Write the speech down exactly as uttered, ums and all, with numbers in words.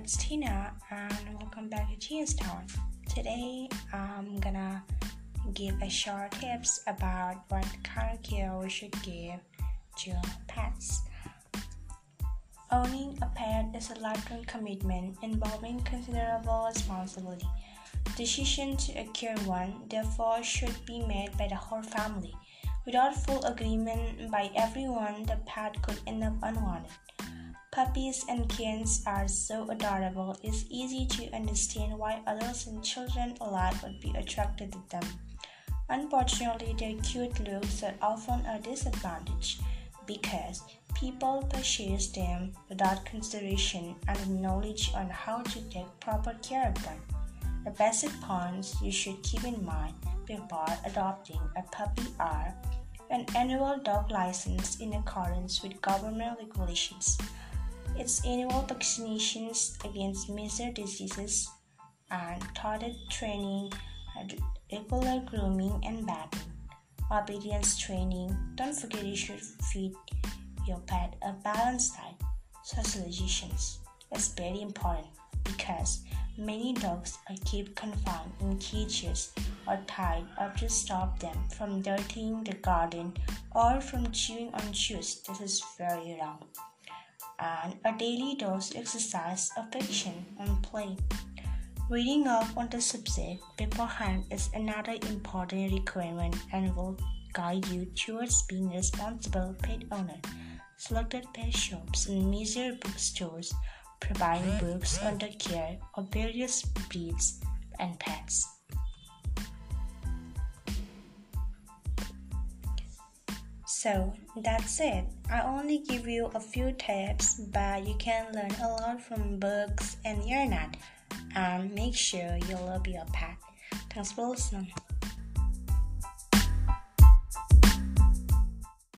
it's Tina and welcome back to Tina's Town. Today I'm gonna give a short tips about what kind of care we should give to pets. Owning a pet is a lifelong commitment involving considerable responsibility. Decision to acquire one, therefore, should be made by the whole family. Without full agreement by everyone, the pet could end up unwanted. Puppies and kittens are so adorable, it's easy to understand why adults and children alike would be attracted to them. Unfortunately, their cute looks are often a disadvantage because people purchase them without consideration and knowledge on how to take proper care of them. The basic points you should keep in mind before adopting a puppy are an annual dog license in accordance with government regulations, its annual vaccinations against major diseases, and toddler training, regular grooming and bathing, obedience training. Don't forget you should feed your pet a balanced diet. Socializations is very important because many dogs are kept confined in cages or tied up to stop them from dirtying the garden or from chewing on juice. This is very wrong. And a daily dose exercise, affection, and play. Reading up on the subject beforehand is another important requirement and will guide you towards being a responsible pet owner. Selected pet shops and major bookstores providing books on the care of various breeds and pets. So that's it. I only give you a few tips, but you can learn a lot from books and internet. And make sure you love your pet. Thanks for listening.